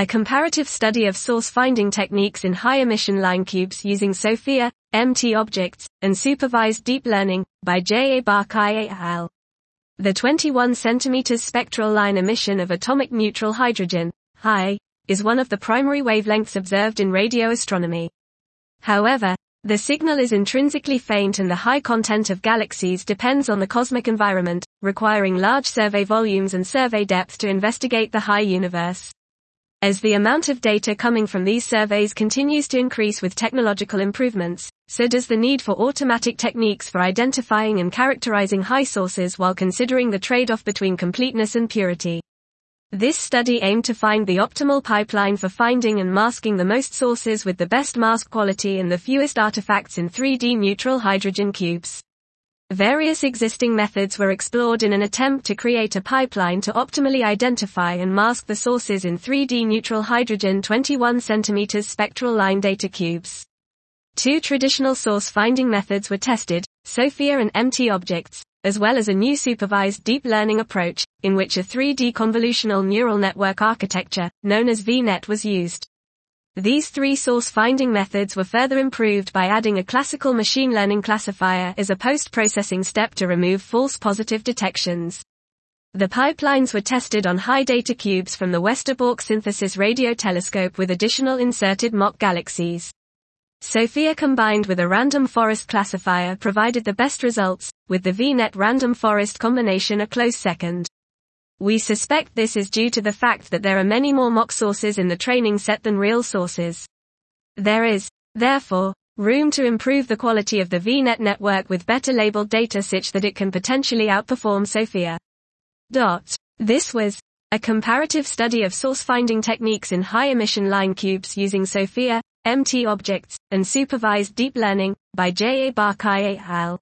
a comparative study of source finding techniques in high-emission linecubes using SoFiA, MT Objects, and supervised deep learning, by J. A. Barkai et al. The 21 cm spectral line emission of atomic neutral hydrogen, HI, is one of the primary wavelengths observed in radio astronomy. However, the signal is intrinsically faint and the high content of galaxies depends on the cosmic environment, requiring large survey volumes and survey depth to investigate the high universe. As the amount of data coming from these surveys continues to increase with technological improvements, so does the need for automatic techniques for identifying and characterizing high sources while considering the trade-off between completeness and purity. This study aimed to find the optimal pipeline for finding and masking the most sources with the best mask quality and the fewest artifacts in 3D neutral hydrogen cubes. Various existing methods were explored in an attempt to create a pipeline to optimally identify and mask the sources in 3D neutral hydrogen 21 cm spectral line data cubes. Two traditional source finding methods were tested, SoFiA and MT Objects, as well as a new supervised deep learning approach, in which a 3D convolutional neural network architecture, known as V-Net, was used. These three source finding methods were further improved by adding a classical machine learning classifier as a post-processing step to remove false positive detections. The pipelines were tested on high data cubes from the Westerbork Synthesis Radio Telescope with additional inserted mock galaxies. SoFiA combined with a random forest classifier provided the best results, with the V-Net random forest combination a close second. We suspect this is due to the fact that there are many more mock sources in the training set than real sources. There is, therefore, room to improve the quality of the VNet network with better labeled data such that it can potentially outperform SoFiA. This was a comparative study of source finding techniques in high emission linecubes using SoFiA, MT Objects, and supervised deep learning by J. A. Barkai et al.